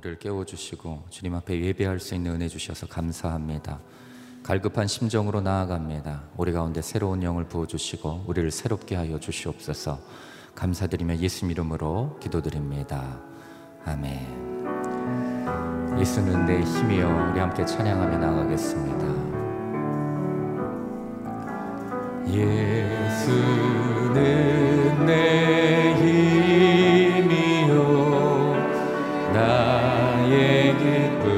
우리를 깨워주시고 주님 앞에 예배할 수 있는 은혜 주셔서 감사합니다. 갈급한 심정으로 나아갑니다. 우리 가운데 새로운 영을 부어주시고 우리를 새롭게 하여 주시옵소서. 감사드리며 예수 이름으로 기도드립니다. 아멘. 예수는 내 힘이여. 우리 함께 찬양하며 나아가겠습니다. 예수는 내 힘이여 나의 기쁨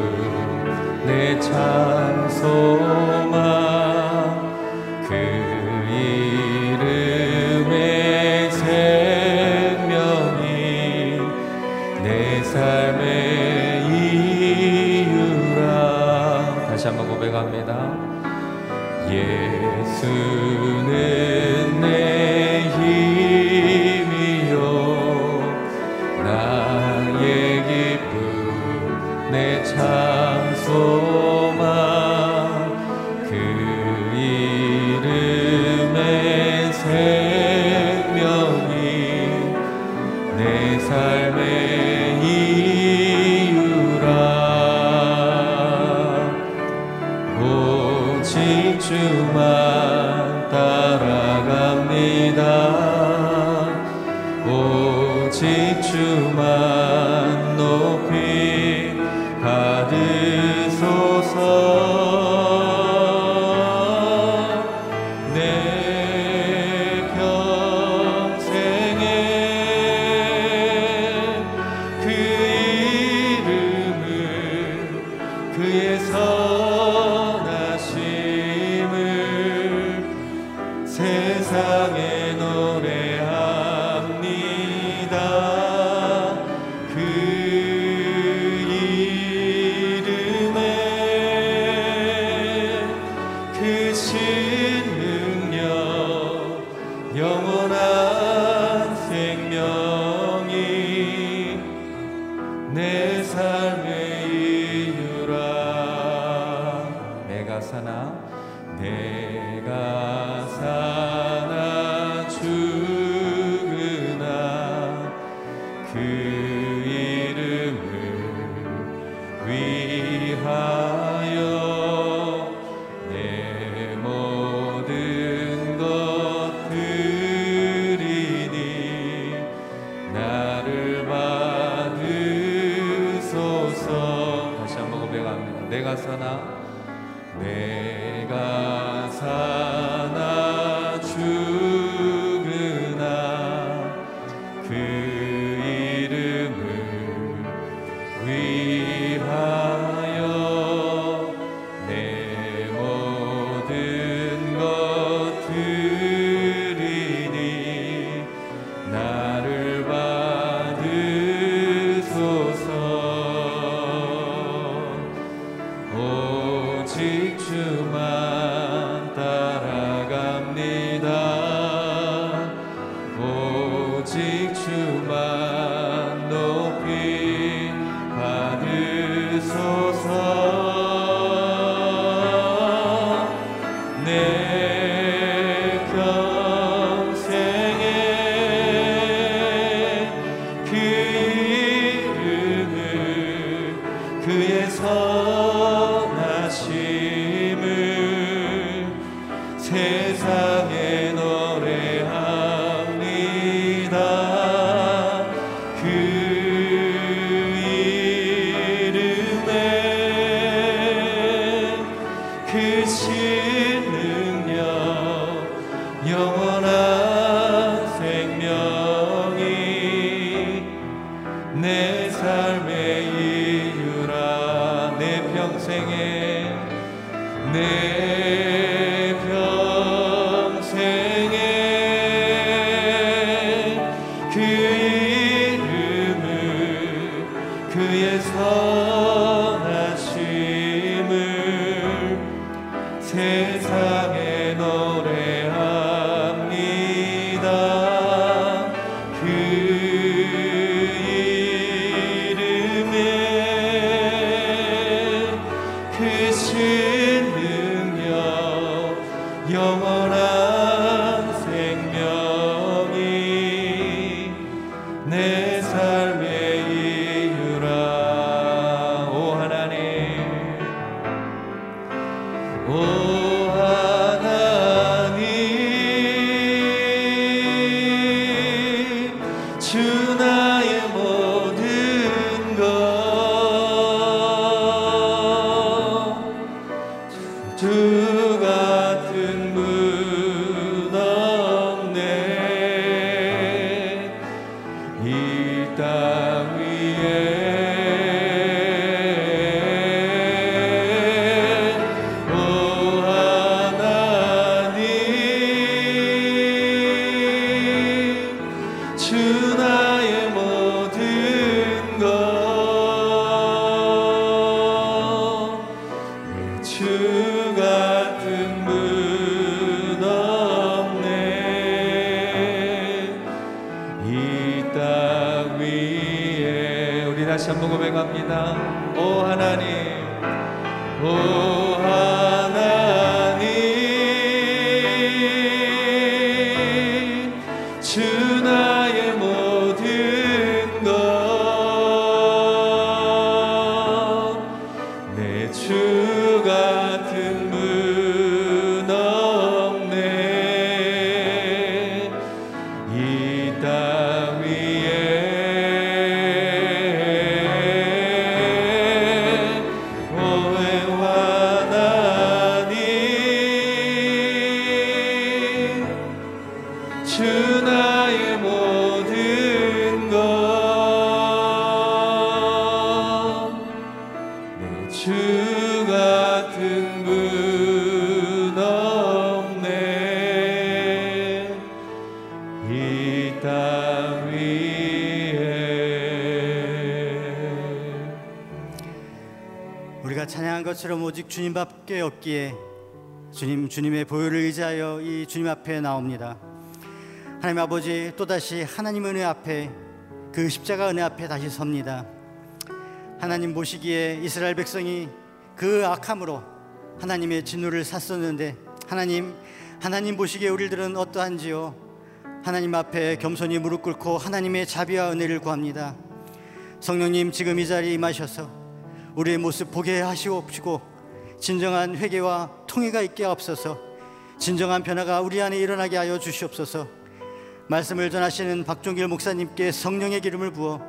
내 찬송아 고백합니다. 예수는 내 힘이요 나의 기쁨 내 찬송아 그 이름의 생명이 내 삶의 주만 따라갑니다. 오직 주만 높이 받으소서. 내 평생에 그 이름을 그의 세상에 노래합니다. 그 이름에 그 신능력 영원한 생명이 내 삶의 이유라. 내가 사나 내가 사나 내가 사나 죽으나 그 이름을 위하여 내 모든 것들이니 나를 받으소서. 오직 주만 따라갑니다. 오직 주만 높이 받으소서. 내 평생에 그 이름을 그의 세상에 노래합니다. 그 이름에 그 신능력 영원한 생명이 내 삶의 이유라. 내 평생에 내 평생에 그 이름을 그의 선하심을 세상에 노래합니다. 그 이름에 그 신능력 주 같은 분 없네 이 땅 위에. 우리 다시 한번 고백합니다. 오 하나님, 오 하나님, 주 나의 모든 것 내 주 같은 분 없네 이 땅 위에. 오 하나님, 주 나의 모든 것내주 같은 분 없네 이 땅 위에. 우리가 찬양한 것처럼 오직 주님밖에 없기에 주님의 보혈을 의지하여 이 주님 앞에 나옵니다. 하나님 아버지, 또다시 하나님 은혜 앞에, 그 십자가 은혜 앞에 다시 섭니다. 하나님 보시기에 이스라엘 백성이 그 악함으로 하나님의 진노를 샀었는데, 하나님 보시기에 우리들은 어떠한지요? 하나님 앞에 겸손히 무릎 꿇고 하나님의 자비와 은혜를 구합니다. 성령님, 지금 이 자리에 임하셔서 우리의 모습 보게 하시옵시고 진정한 회개와 통회가 있게 하옵소서. 진정한 변화가 우리 안에 일어나게 하여 주시옵소서. 말씀을 전하시는 박종길 목사님께 성령의 기름을 부어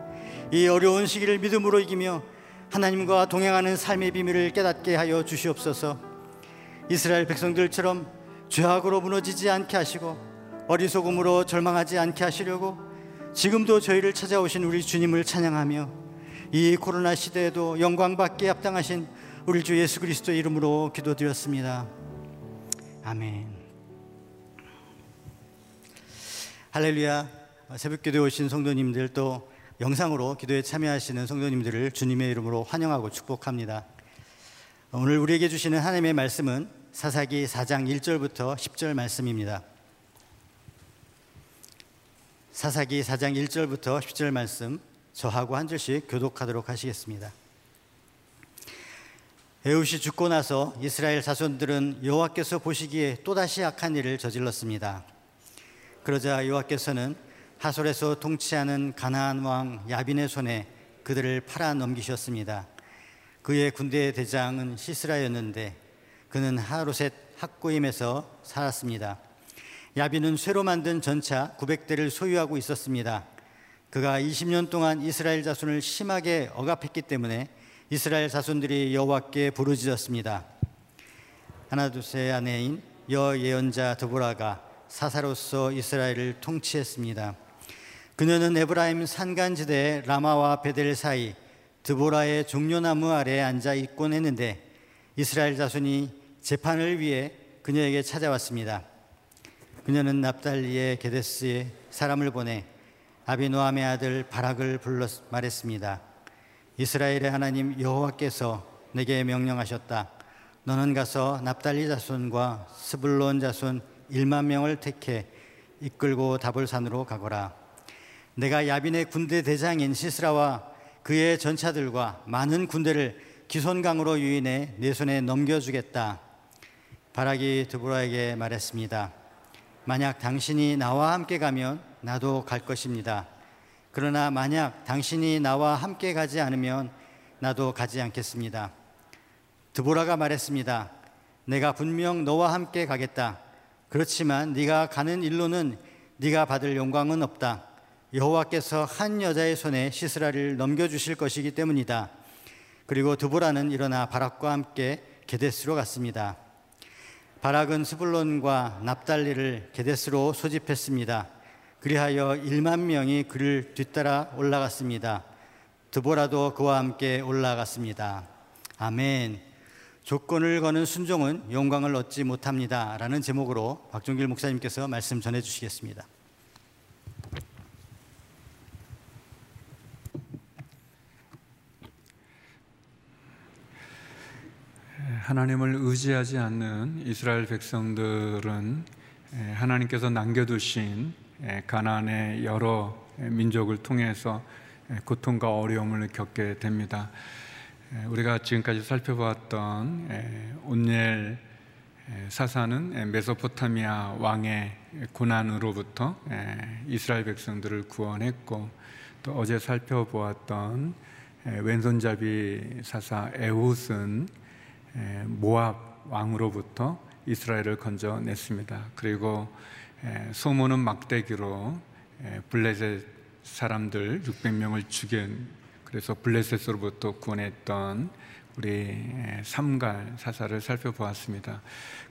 이 어려운 시기를 믿음으로 이기며 하나님과 동행하는 삶의 비밀을 깨닫게 하여 주시옵소서. 이스라엘 백성들처럼 죄악으로 무너지지 않게 하시고 어리석음으로 절망하지 않게 하시려고 지금도 저희를 찾아오신 우리 주님을 찬양하며 이 코로나 시대에도 영광받기에 합당하신 우리 주 예수 그리스도의 이름으로 기도드렸습니다. 아멘. 할렐루야. 새벽 기도에 오신 성도님들, 또 영상으로 기도에 참여하시는 성도님들을 주님의 이름으로 환영하고 축복합니다. 오늘 우리에게 주시는 하나님의 말씀은 사사기 4장 1절부터 10절 말씀입니다. 사사기 4장 1절부터 10절 말씀, 저하고 한 절씩 교독하도록 하시겠습니다. 에훗이 죽고 나서 이스라엘 자손들은 여호와께서 보시기에 또다시 악한 일을 저질렀습니다. 그러자 여호와께서는 하솔에서 통치하는 가나안 왕 야빈의 손에 그들을 팔아 넘기셨습니다. 그의 군대의 대장은 시스라였는데 그는 하로셋 학고임에서 살았습니다. 야빈은 쇠로 만든 전차 900대를 소유하고 있었습니다. 그가 20년 동안 이스라엘 자손을 심하게 억압했기 때문에 이스라엘 자손들이 여호와께 부르짖었습니다. 하나둘의 아내인 여예언자 드보라가 사사로서 이스라엘을 통치했습니다. 그녀는 에브라임 산간지대의 라마와 베델 사이 드보라의 종려나무 아래에 앉아 있곤 했는데, 이스라엘 자손이 재판을 위해 그녀에게 찾아왔습니다. 그녀는 납달리의 게데스에 사람을 보내 아비노함의 아들 바락을 불러 말했습니다. 이스라엘의 하나님 여호와께서 내게 명령하셨다. 너는 가서 납달리 자손과 스블론 자손 1만 명을 택해 이끌고 다볼산으로 가거라. 내가 야빈의 군대 대장인 시스라와 그의 전차들과 많은 군대를 기손강으로 유인해 내 손에 넘겨주겠다. 바락이 드보라에게 말했습니다. 만약 당신이 나와 함께 가면 나도 갈 것입니다. 그러나 만약 당신이 나와 함께 가지 않으면 나도 가지 않겠습니다. 드보라가 말했습니다. 내가 분명 너와 함께 가겠다. 그렇지만 네가 가는 일로는 네가 받을 영광은 없다. 여호와께서 한 여자의 손에 시스라를 넘겨주실 것이기 때문이다. 그리고 드보라는 일어나 바락과 함께 게데스로 갔습니다. 바락은 스불론과 납달리를 게데스로 소집했습니다. 그리하여 1만 명이 그를 뒤따라 올라갔습니다. 드보라도 그와 함께 올라갔습니다. 아멘. 조건을 거는 순종은 영광을 얻지 못합니다 라는 제목으로 박종길 목사님께서 말씀 전해주시겠습니다. 하나님을 의지하지 않는 이스라엘 백성들은 하나님께서 남겨두신 가나안의 여러 민족을 통해서 고통과 어려움을 겪게 됩니다. 우리가 지금까지 살펴보았던 온니엘 사사는 메소포타미아 왕의 고난으로부터 이스라엘 백성들을 구원했고, 또 어제 살펴보았던 왼손잡이 사사 에훗은 모압 왕으로부터 이스라엘을 건져냈습니다. 그리고 소모는 막대기로 블레셋 사람들 600명을 죽인, 그래서 블레셋으로부터 구원했던 우리 삼갈 사사를 살펴보았습니다.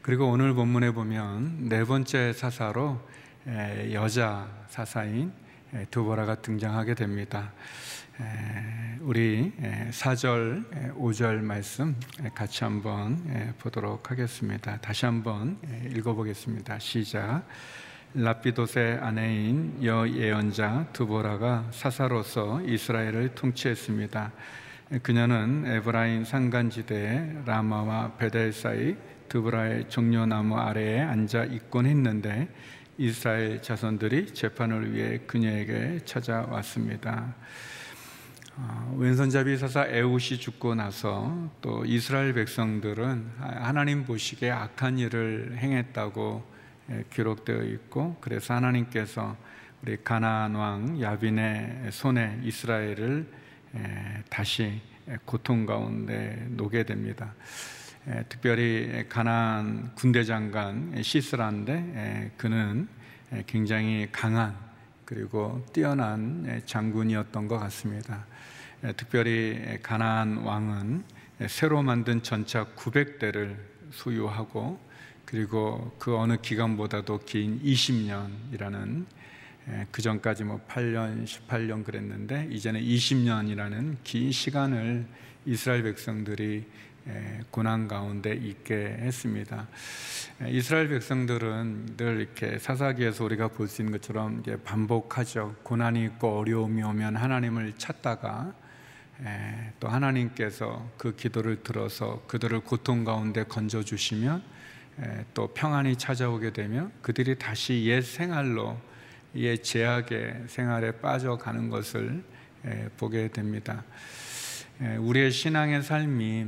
그리고 오늘 본문에 보면 네 번째 사사로 여자 사사인 두보라가 등장하게 됩니다. 우리 4절, 5절 말씀 같이 한번 보도록 하겠습니다. 다시 한번 읽어보겠습니다. 시작. 라피돗의 아내인 여 예언자 두보라가 사사로서 이스라엘을 통치했습니다. 그녀는 에브라임 산간지대의 라마와 베델 사이 두보라의 종려나무 아래에 앉아 있곤 했는데, 이스라엘 자손들이 재판을 위해 그녀에게 찾아왔습니다. 왼손잡이 사사 에훗이 죽고 나서 또 이스라엘 백성들은 하나님 보시기에 악한 일을 행했다고 기록되어 있고, 그래서 하나님께서 우리 가나안 왕 야빈의 손에 이스라엘을 다시 고통 가운데 놓게 됩니다. 특별히 가나안 군대 장관 시스라인데, 그는 굉장히 강한 그리고 뛰어난 장군이었던 것 같습니다. 특별히 가나안 왕은 새로 만든 전차 900대를 소유하고, 그리고 그 어느 기간보다도 긴 20년이라는, 그 전까지 8년, 18년 그랬는데 이제는 20년이라는 긴 시간을 이스라엘 백성들이 고난 가운데 있게 했습니다. 이스라엘 백성들은 늘 이렇게 사사기에서 우리가 볼 수 있는 것처럼 이제 반복하죠. 고난이 있고 어려움이 오면 하나님을 찾다가 또 하나님께서 그 기도를 들어서 그들을 고통 가운데 건져주시면, 또 평안이 찾아오게 되면 그들이 다시 옛 생활로, 옛 제약의 생활에 빠져가는 것을 보게 됩니다. 우리의 신앙의 삶이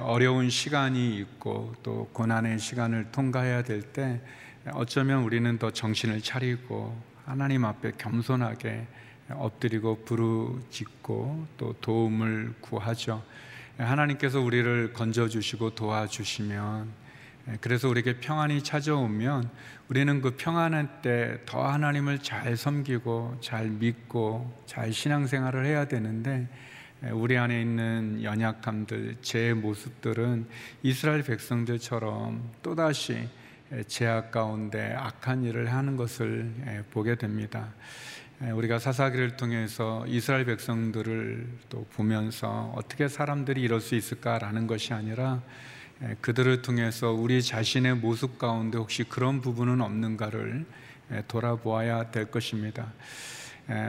어려운 시간이 있고 또 고난의 시간을 통과해야 될 때 어쩌면 우리는 더 정신을 차리고 하나님 앞에 겸손하게 엎드리고 부르짖고 또 도움을 구하죠. 하나님께서 우리를 건져주시고 도와주시면, 그래서 우리에게 평안이 찾아오면 우리는 그 평안한 때 더 하나님을 잘 섬기고 잘 믿고 잘 신앙생활을 해야 되는데, 우리 안에 있는 연약함들, 죄의 모습들은 이스라엘 백성들처럼 또다시 제약 가운데 악한 일을 하는 것을 보게 됩니다. 우리가 사사기를 통해서 이스라엘 백성들을 또 보면서 어떻게 사람들이 이럴 수 있을까라는 것이 아니라, 그들을 통해서 우리 자신의 모습 가운데 혹시 그런 부분은 없는가를 돌아보아야 될 것입니다.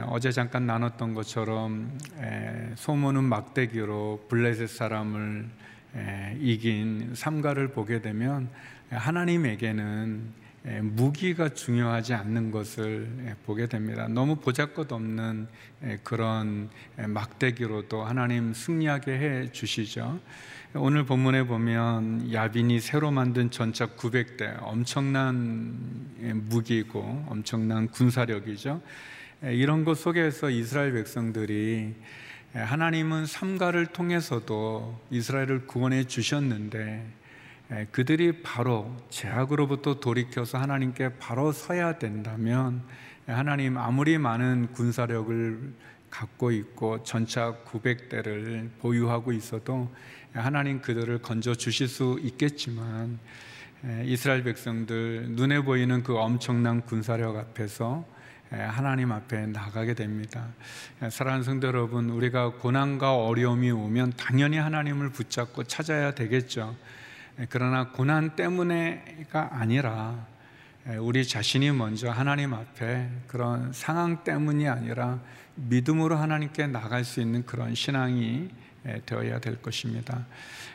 어제 잠깐 나눴던 것처럼 소모는 막대기로 블레셋 사람을 이긴 삼갈을 보게 되면 하나님에게는 무기가 중요하지 않는 것을 보게 됩니다. 너무 보잘것없는 그런 막대기로도 하나님 승리하게 해 주시죠. 오늘 본문에 보면 야빈이 새로 만든 전차 900대, 엄청난 무기고 엄청난 군사력이죠. 이런 것 속에서 이스라엘 백성들이, 하나님은 삼갈을 통해서도 이스라엘을 구원해 주셨는데 그들이 바로 제약으로부터 돌이켜서 하나님께 바로 서야 된다면, 하나님 아무리 많은 군사력을 갖고 있고 전차 900대를 보유하고 있어도 하나님 그들을 건져 주실 수 있겠지만, 이스라엘 백성들 눈에 보이는 그 엄청난 군사력 앞에서 하나님 앞에 나가게 됩니다. 사랑하는 성도 여러분, 우리가 고난과 어려움이 오면 당연히 하나님을 붙잡고 찾아야 되겠죠. 그러나 고난 때문에가 아니라, 우리 자신이 먼저 하나님 앞에, 그런 상황 때문이 아니라 믿음으로 하나님께 나갈 수 있는 그런 신앙이 되어야 될 것입니다.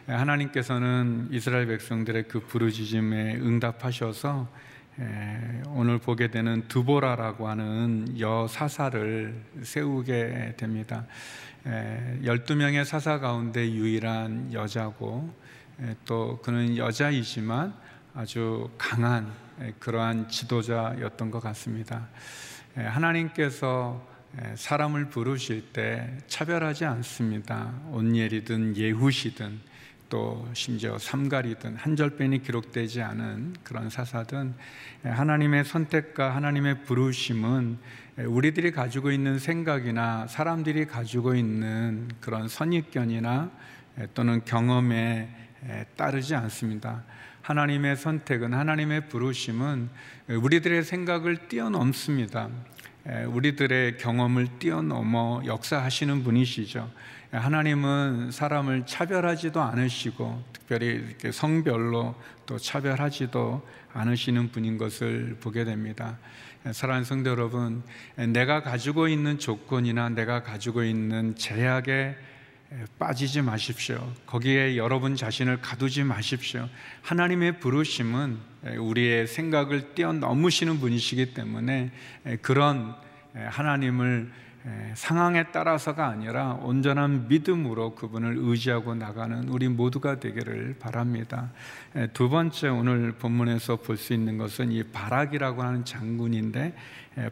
하나님께서는 이스라엘 백성들의 그 부르짖음에 응답하셔서 오늘 보게 되는 두보라라고 하는 여사사를 세우게 됩니다. 12명의 사사 가운데 유일한 여자고, 또 그는 여자이지만 아주 강한 그러한 지도자였던 것 같습니다. 하나님께서 사람을 부르실 때 차별하지 않습니다. 온니엘이든 예후시든, 또 심지어 삼갈이든, 한 절편이 기록되지 않은 그런 사사든, 하나님의 선택과 하나님의 부르심은 우리들이 가지고 있는 생각이나 사람들이 가지고 있는 그런 선입견이나 또는 경험에 따르지 않습니다. 하나님의 선택은, 하나님의 부르심은 우리들의 생각을 뛰어넘습니다. 우리들의 경험을 뛰어넘어 역사하시는 분이시죠. 하나님은 사람을 차별하지도 않으시고, 특별히 이렇게 성별로 또 차별하지도 않으시는 분인 것을 보게 됩니다. 사랑하는 성도 여러분, 내가 가지고 있는 조건이나 내가 가지고 있는 제약에 빠지지 마십시오. 거기에 여러분 자신을 가두지 마십시오. 하나님의 부르심은 우리의 생각을 뛰어넘으시는 분이시기 때문에 그런 하나님을 상황에 따라서가 아니라 온전한 믿음으로 그분을 의지하고 나가는 우리 모두가 되기를 바랍니다. 두 번째, 오늘 본문에서 볼 수 있는 것은 이 바락이라고 하는 장군인데,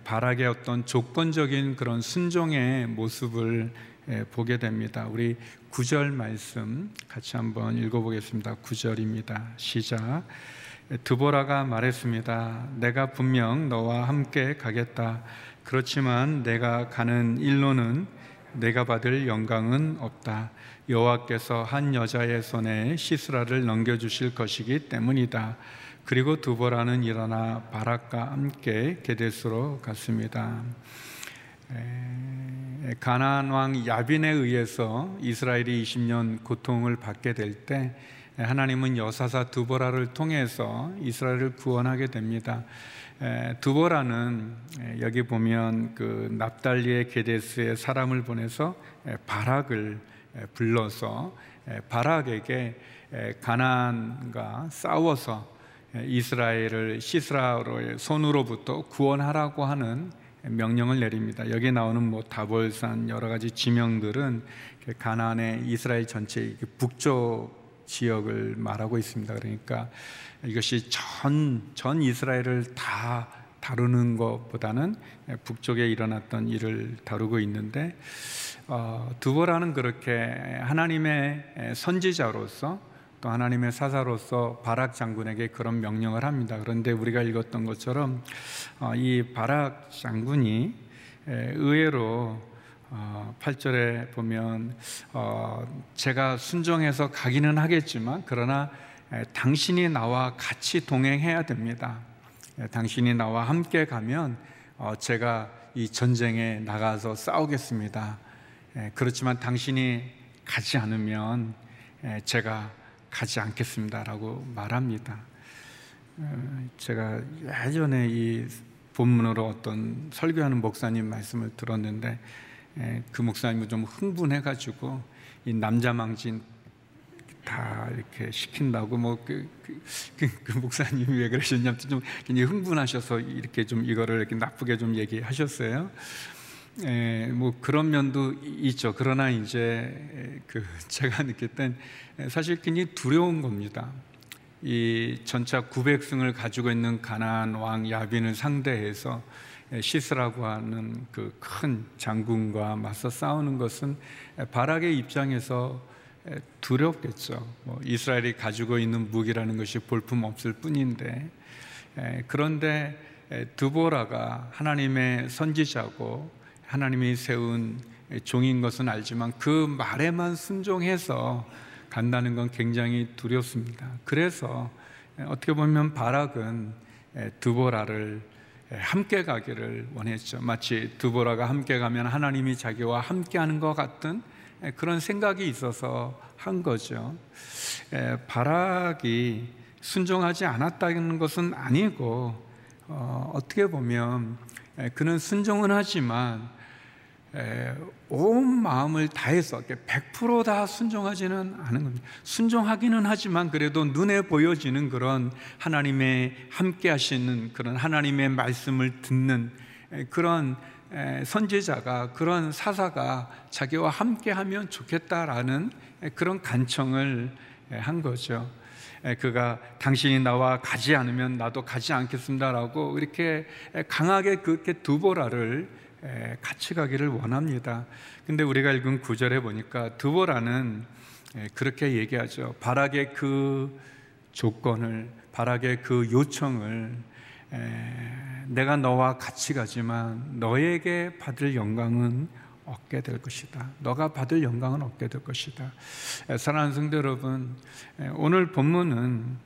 바락의 어떤 조건적인 그런 순종의 모습을 보게 됩니다. 우리 9절 말씀 같이 한번 읽어보겠습니다. 9절입니다. 시작. 드보라가 말했습니다. 내가 분명 너와 함께 가겠다. 그렇지만 내가 가는 일로는 내가 받을 영광은 없다. 여호와께서 한 여자의 손에 시스라를 넘겨주실 것이기 때문이다. 그리고 드보라는 일어나 바락과 함께 게데스로 갔습니다. 가나안 왕 야빈에 의해서 이스라엘이 20년 고통을 받게 될 때, 하나님은 여사사 두보라를 통해서 이스라엘을 구원하게 됩니다. 두보라는 여기 보면 그 납달리의 게데스에 사람을 보내서 바락을 불러서 바락에게 가나안과 싸워서 이스라엘을 시스라로의 손으로부터 구원하라고 하는 명령을 내립니다. 여기 나오는 뭐 다볼산 여러 가지 지명들은 가나안의 이스라엘 전체 북쪽 지역을 말하고 있습니다. 그러니까 이것이 전 이스라엘을 다 다루는 것보다는 북쪽에 일어났던 일을 다루고 있는데, 두보라는 그렇게 하나님의 선지자로서 또 하나님의 사사로서 바락 장군에게 그런 명령을 합니다. 그런데 우리가 읽었던 것처럼 이 바락 장군이 의외로 8절에 보면 제가 순종해서 가기는 하겠지만, 그러나 당신이 나와 같이 동행해야 됩니다. 당신이 나와 함께 가면 제가 이 전쟁에 나가서 싸우겠습니다. 그렇지만 당신이 가지 않으면 제가 가지 않겠습니다라고 말합니다. 제가 예전에 이 본문으로 어떤 설교하는 목사님 말씀을 들었는데, 그 목사님은 좀 흥분해가지고 이 남자망신 다 이렇게 시킨다고, 뭐 그 목사님이 왜 그러셨냐면 좀 굉장히 흥분하셔서 이렇게 좀 이거를 이렇게 나쁘게 좀 얘기하셨어요. 뭐 그런 면도 있죠. 그러나 이제 제가 느꼈던, 사실 굉장히 두려운 겁니다. 이 전차 900승을 가지고 있는 가나안 왕 야빈을 상대해서 시스라고 하는 그 큰 장군과 맞서 싸우는 것은 바락의 입장에서 두렵겠죠. 뭐 이스라엘이 가지고 있는 무기라는 것이 볼품없을 뿐인데, 그런데 드보라가 하나님의 선지자고 하나님이 세운 종인 것은 알지만 그 말에만 순종해서 간다는 건 굉장히 두렵습니다. 그래서 어떻게 보면 바락은 드보라를 함께 가기를 원했죠. 마치 드보라가 함께 가면 하나님이 자기와 함께 하는 것 같은 그런 생각이 있어서 한 거죠. 바락이 순종하지 않았다는 것은 아니고, 어떻게 보면 그는 순종은 하지만 온 마음을 다해서 100% 다 순종하지는 않은 겁니다. 순종하기는 하지만 그래도 눈에 보여지는 그런 하나님의 함께 하시는 그런 하나님의 말씀을 듣는 그런 선지자가, 그런 사사가 자기와 함께 하면 좋겠다라는 그런 간청을 한 거죠. 그가 당신이 나와 가지 않으면 나도 가지 않겠습니다라고 이렇게 강하게 그렇게 두보라를 같이 가기를 원합니다. 근데 우리가 읽은 9절에 보니까 드보라는 그렇게 얘기하죠. 바락의 그 조건을, 바락의 그 요청을, 내가 너와 같이 가지만 너에게 받을 영광은 얻게 될 것이다. 너가 받을 영광은 얻게 될 것이다. 사랑하는 성도 여러분, 오늘 본문은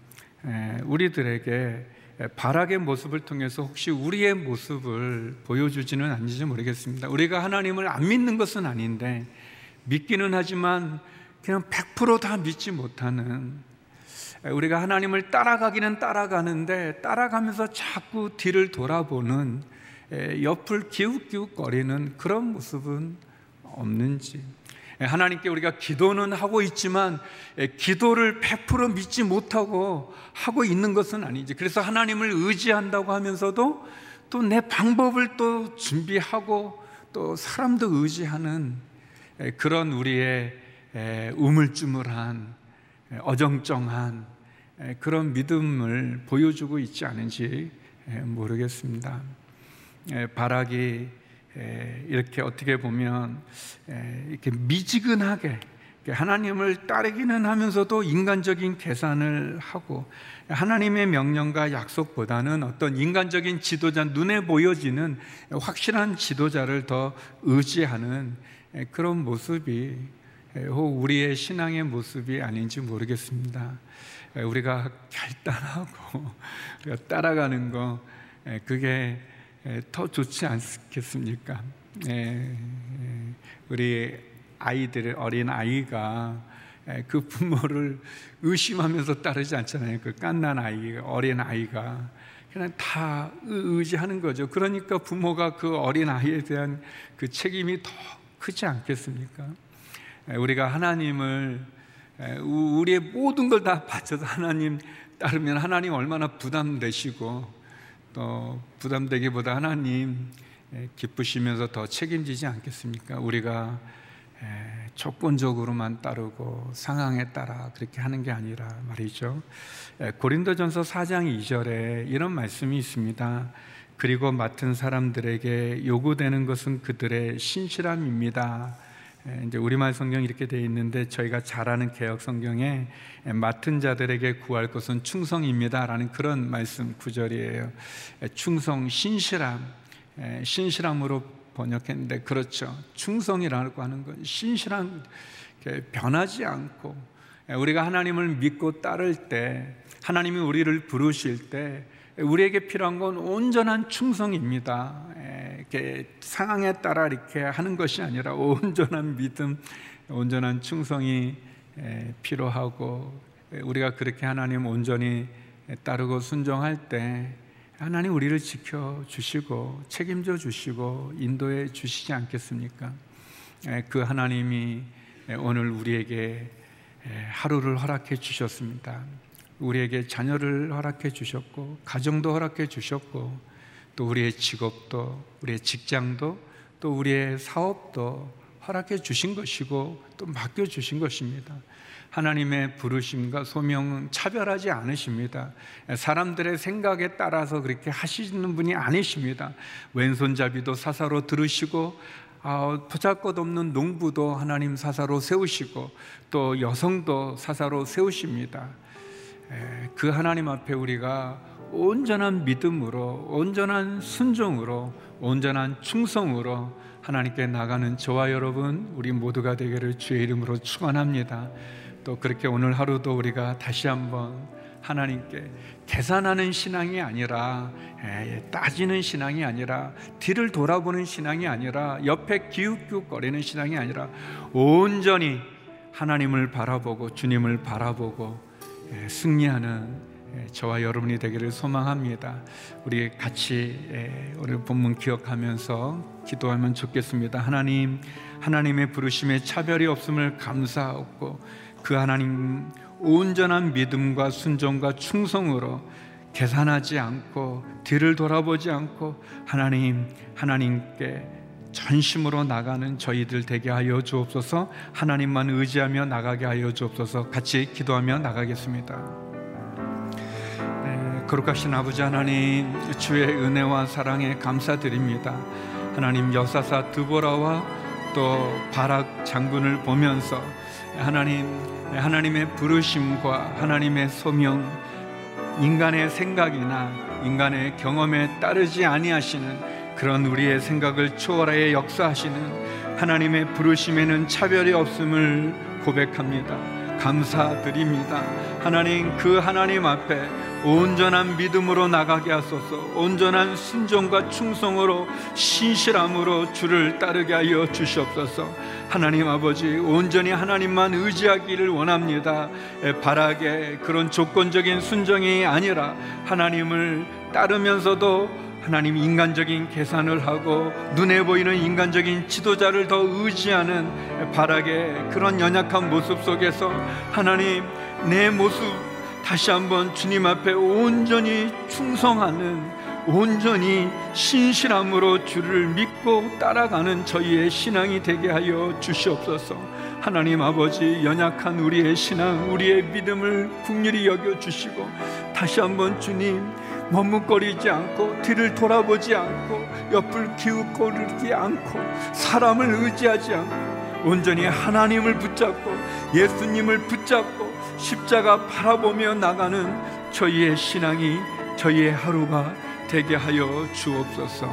우리들에게 바락의 모습을 통해서 혹시 우리의 모습을 보여주지는 않는지 모르겠습니다. 우리가 하나님을 안 믿는 것은 아닌데, 믿기는 하지만 그냥 100% 다 믿지 못하는, 우리가 하나님을 따라가기는 따라가는데 따라가면서 자꾸 뒤를 돌아보는, 옆을 기웃기웃거리는 그런 모습은 없는지, 하나님께 우리가 기도는 하고 있지만 기도를 100% 믿지 못하고 하고 있는 것은 아니지. 그래서 하나님을 의지한다고 하면서도 또 내 방법을 또 준비하고 또 사람도 의지하는 그런 우리의 우물쭈물한 어정쩡한 그런 믿음을 보여주고 있지 않은지 모르겠습니다. 바락이 이렇게 어떻게 보면 이렇게 미지근하게 하나님을 따르기는 하면서도 인간적인 계산을 하고, 하나님의 명령과 약속보다는 어떤 인간적인 지도자, 눈에 보여지는 확실한 지도자를 더 의지하는 그런 모습이 우리의 신앙의 모습이 아닌지 모르겠습니다. 우리가 결단하고 우리가 따라가는 거, 그게 더 좋지 않겠습니까? 우리 아이들, 어린 아이가 그 부모를 의심하면서 따르지 않잖아요. 그 갓난 아이, 어린 아이가 그냥 다 의지하는 거죠. 그러니까 부모가 그 어린 아이에 대한 그 책임이 더 크지 않겠습니까? 우리가 하나님을, 우리의 모든 걸 다 바쳐서 하나님 따르면 하나님 얼마나 부담되시고, 부담되기보다 하나님 기쁘시면서 더 책임지지 않겠습니까? 우리가 조건적으로만 따르고 상황에 따라 그렇게 하는 게 아니라 말이죠. 고린도전서 4장 2절에 이런 말씀이 있습니다. 그리고 맡은 사람들에게 요구되는 것은 그들의 신실함입니다. 이제 우리말 성경 이렇게 되어 있는데, 저희가 잘 아는 개역 성경에 맡은 자들에게 구할 것은 충성입니다라는 그런 말씀 구절이에요. 충성, 신실함, 신실함으로 번역했는데, 그렇죠, 충성이라고 하는 건 신실함, 변하지 않고, 우리가 하나님을 믿고 따를 때, 하나님이 우리를 부르실 때 우리에게 필요한 건 온전한 충성입니다. 이렇게 상황에 따라 이렇게 하는 것이 아니라 온전한 믿음, 온전한 충성이 필요하고, 우리가 그렇게 하나님 온전히 따르고 순종할 때 하나님 우리를 지켜주시고 책임져 주시고 인도해 주시지 않겠습니까? 그 하나님이 오늘 우리에게 하루를 허락해 주셨습니다. 우리에게 자녀를 허락해 주셨고, 가정도 허락해 주셨고, 또 우리의 직업도, 우리의 직장도, 또 우리의 사업도 허락해 주신 것이고 또 맡겨 주신 것입니다. 하나님의 부르심과 소명은 차별하지 않으십니다. 사람들의 생각에 따라서 그렇게 하시는 분이 아니십니다. 왼손잡이도 사사로 들으시고, 보잘것없는 농부도 하나님 사사로 세우시고, 또 여성도 사사로 세우십니다. 그 하나님 앞에 우리가 온전한 믿음으로, 온전한 순종으로, 온전한 충성으로 하나님께 나가는 저와 여러분, 우리 모두가 되기를 주의 이름으로 축원합니다. 또 그렇게 오늘 하루도 우리가 다시 한번 하나님께 계산하는 신앙이 아니라, 따지는 신앙이 아니라, 뒤를 돌아보는 신앙이 아니라, 옆에 기웃기웃거리는 신앙이 아니라, 온전히 하나님을 바라보고 주님을 바라보고 승리하는 저와 여러분이 되기를 소망합니다. 우리 같이 오늘 본문 기억하면서 기도하면 좋겠습니다. 하나님, 하나님의 부르심에 차별이 없음을 감사하고 그 하나님 온전한 믿음과 순종과 충성으로 계산하지 않고 뒤를 돌아보지 않고 하나님께 전심으로 나가는 저희들 되게 하여 주옵소서. 하나님만 의지하며 나가게 하여 주옵소서. 같이 기도하며 나가겠습니다. 거룩하신 아버지 하나님, 주의 은혜와 사랑에 감사드립니다. 하나님, 여사사 드보라와 또 바락 장군을 보면서 하나님의 부르심과 하나님의 소명, 인간의 생각이나 인간의 경험에 따르지 아니하시는 그런 우리의 생각을 초월하여 역사하시는 하나님의 부르심에는 차별이 없음을 고백합니다. 감사드립니다. 하나님, 그 하나님 앞에 온전한 믿음으로 나가게 하소서. 온전한 순종과 충성으로 신실함으로 주를 따르게 하여 주시옵소서. 하나님 아버지, 온전히 하나님만 의지하기를 원합니다. 바라게 그런 조건적인 순종이 아니라 하나님을 따르면서도 하나님 인간적인 계산을 하고 눈에 보이는 인간적인 지도자를 더 의지하는 바락의 그런 연약한 모습 속에서 하나님, 내 모습 다시 한번 주님 앞에 온전히 충성하는, 온전히 신실함으로 주를 믿고 따라가는 저희의 신앙이 되게 하여 주시옵소서. 하나님 아버지, 연약한 우리의 신앙, 우리의 믿음을 긍휼히 여겨주시고 다시 한번 주님, 머뭇거리지 않고 뒤를 돌아보지 않고 옆을 기웃거리지 않고 사람을 의지하지 않고 온전히 하나님을 붙잡고 예수님을 붙잡고 십자가 바라보며 나가는 저희의 신앙이, 저희의 하루가 되게 하여 주옵소서.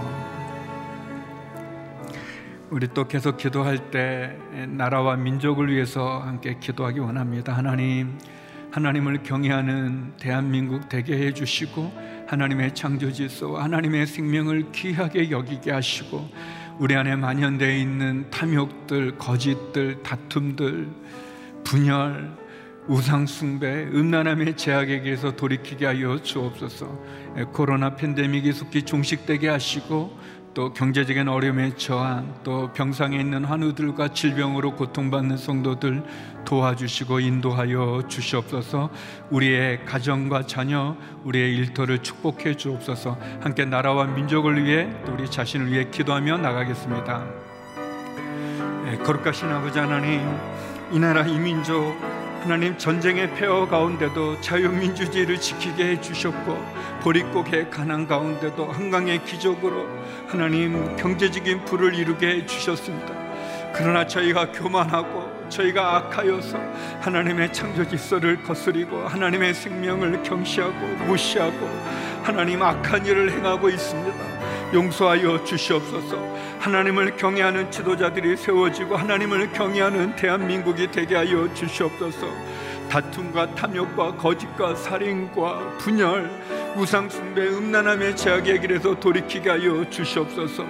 우리 또 계속 기도할 때 나라와 민족을 위해서 함께 기도하기 원합니다. 하나님, 하나님을 경외하는 대한민국 되게 해주시고 하나님의 창조 질서와 하나님의 생명을 귀하게 여기게 하시고 우리 안에 만연되어 있는 탐욕들, 거짓들, 다툼들, 분열, 우상숭배, 음란함의 제약에 대해서 돌이키게 하여 주옵소서. 코로나 팬데믹이 속히 종식되게 하시고 또 경제적인 어려움에 처한 또 병상에 있는 환우들과 질병으로 고통받는 성도들 도와주시고 인도하여 주시옵소서. 우리의 가정과 자녀, 우리의 일터를 축복해 주옵소서. 함께 나라와 민족을 위해 또 우리 자신을 위해 기도하며 나가겠습니다. 거룩하신 아버지 하나님, 이 나라 이 민족 하나님, 전쟁의 폐허 가운데도 자유민주주의를 지키게 해주셨고 보릿고개 가난 가운데도 한강의 기적으로 하나님 경제적인 부를 이루게 해주셨습니다. 그러나 저희가 교만하고 저희가 악하여서 하나님의 창조 질서를 거스리고 하나님의 생명을 경시하고 무시하고 하나님 악한 일을 행하고 있습니다. 용서하여 주시옵소서. 하나님을 경외하는 지도자들이 세워지고 하나님을 경외하는 대한민국이 되게 하여 주시옵소서. 다툼과 탐욕과 거짓과 살인과 분열, 우상숭배, 음란함의 제약의 길에서 돌이키게 하여 주시옵소서.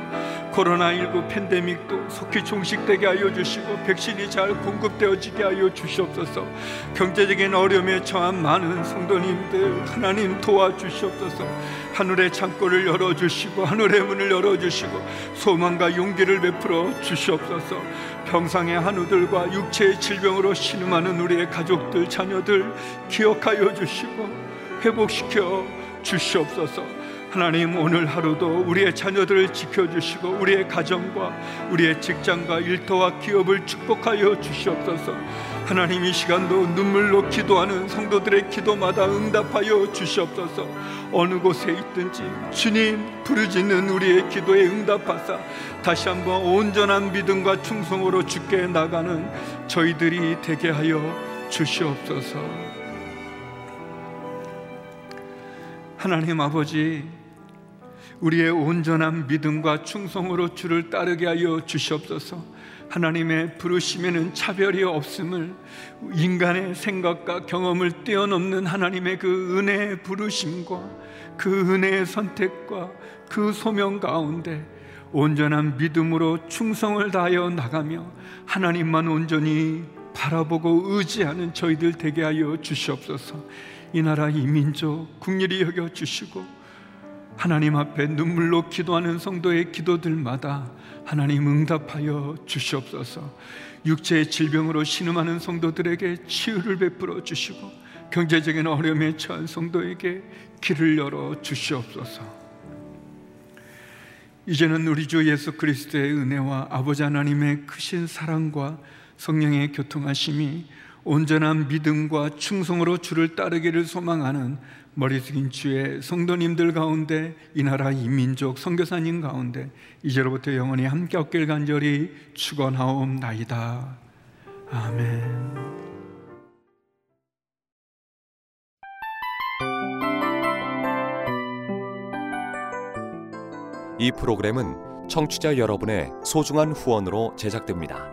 코로나19 팬데믹도 속히 종식되게 하여 주시고 백신이 잘 공급되어지게 하여 주시옵소서. 경제적인 어려움에 처한 많은 성도님들 하나님 도와주시옵소서. 하늘의 창고를 열어주시고 하늘의 문을 열어주시고 소망과 용기를 베풀어 주시옵소서. 병상의 한우들과 육체의 질병으로 신음하는 우리의 가족들, 자녀들 기억하여 주시고 회복시켜 주시옵소서. 하나님, 오늘 하루도 우리의 자녀들을 지켜주시고 우리의 가정과 우리의 직장과 일터와 기업을 축복하여 주시옵소서. 하나님, 이 시간도 눈물로 기도하는 성도들의 기도마다 응답하여 주시옵소서. 어느 곳에 있든지 주님 부르짖는 우리의 기도에 응답하사 다시 한번 온전한 믿음과 충성으로 주께 나가는 저희들이 되게 하여 주시옵소서. 하나님 아버지, 우리의 온전한 믿음과 충성으로 주를 따르게 하여 주시옵소서. 하나님의 부르심에는 차별이 없음을, 인간의 생각과 경험을 뛰어넘는 하나님의 그 은혜의 부르심과 그 은혜의 선택과 그 소명 가운데 온전한 믿음으로 충성을 다하여 나가며 하나님만 온전히 바라보고 의지하는 저희들 되게 하여 주시옵소서. 이 나라 이 민족 긍휼히 여겨 주시고 하나님 앞에 눈물로 기도하는 성도의 기도들마다 하나님 응답하여 주시옵소서. 육체의 질병으로 신음하는 성도들에게 치유를 베풀어 주시고 경제적인 어려움에 처한 성도에게 길을 열어 주시옵소서. 이제는 우리 주 예수 그리스도의 은혜와 아버지 하나님의 크신 사랑과 성령의 교통하심이 온전한 믿음과 충성으로 주를 따르기를 소망하는 머리 숙인 주의 성도님들 가운데, 이 나라 이 민족 선교사님 가운데 이제로부터 영원히 함께 없길 간절히 축원하옵나이다. 아멘. 이 프로그램은 청취자 여러분의 소중한 후원으로 제작됩니다.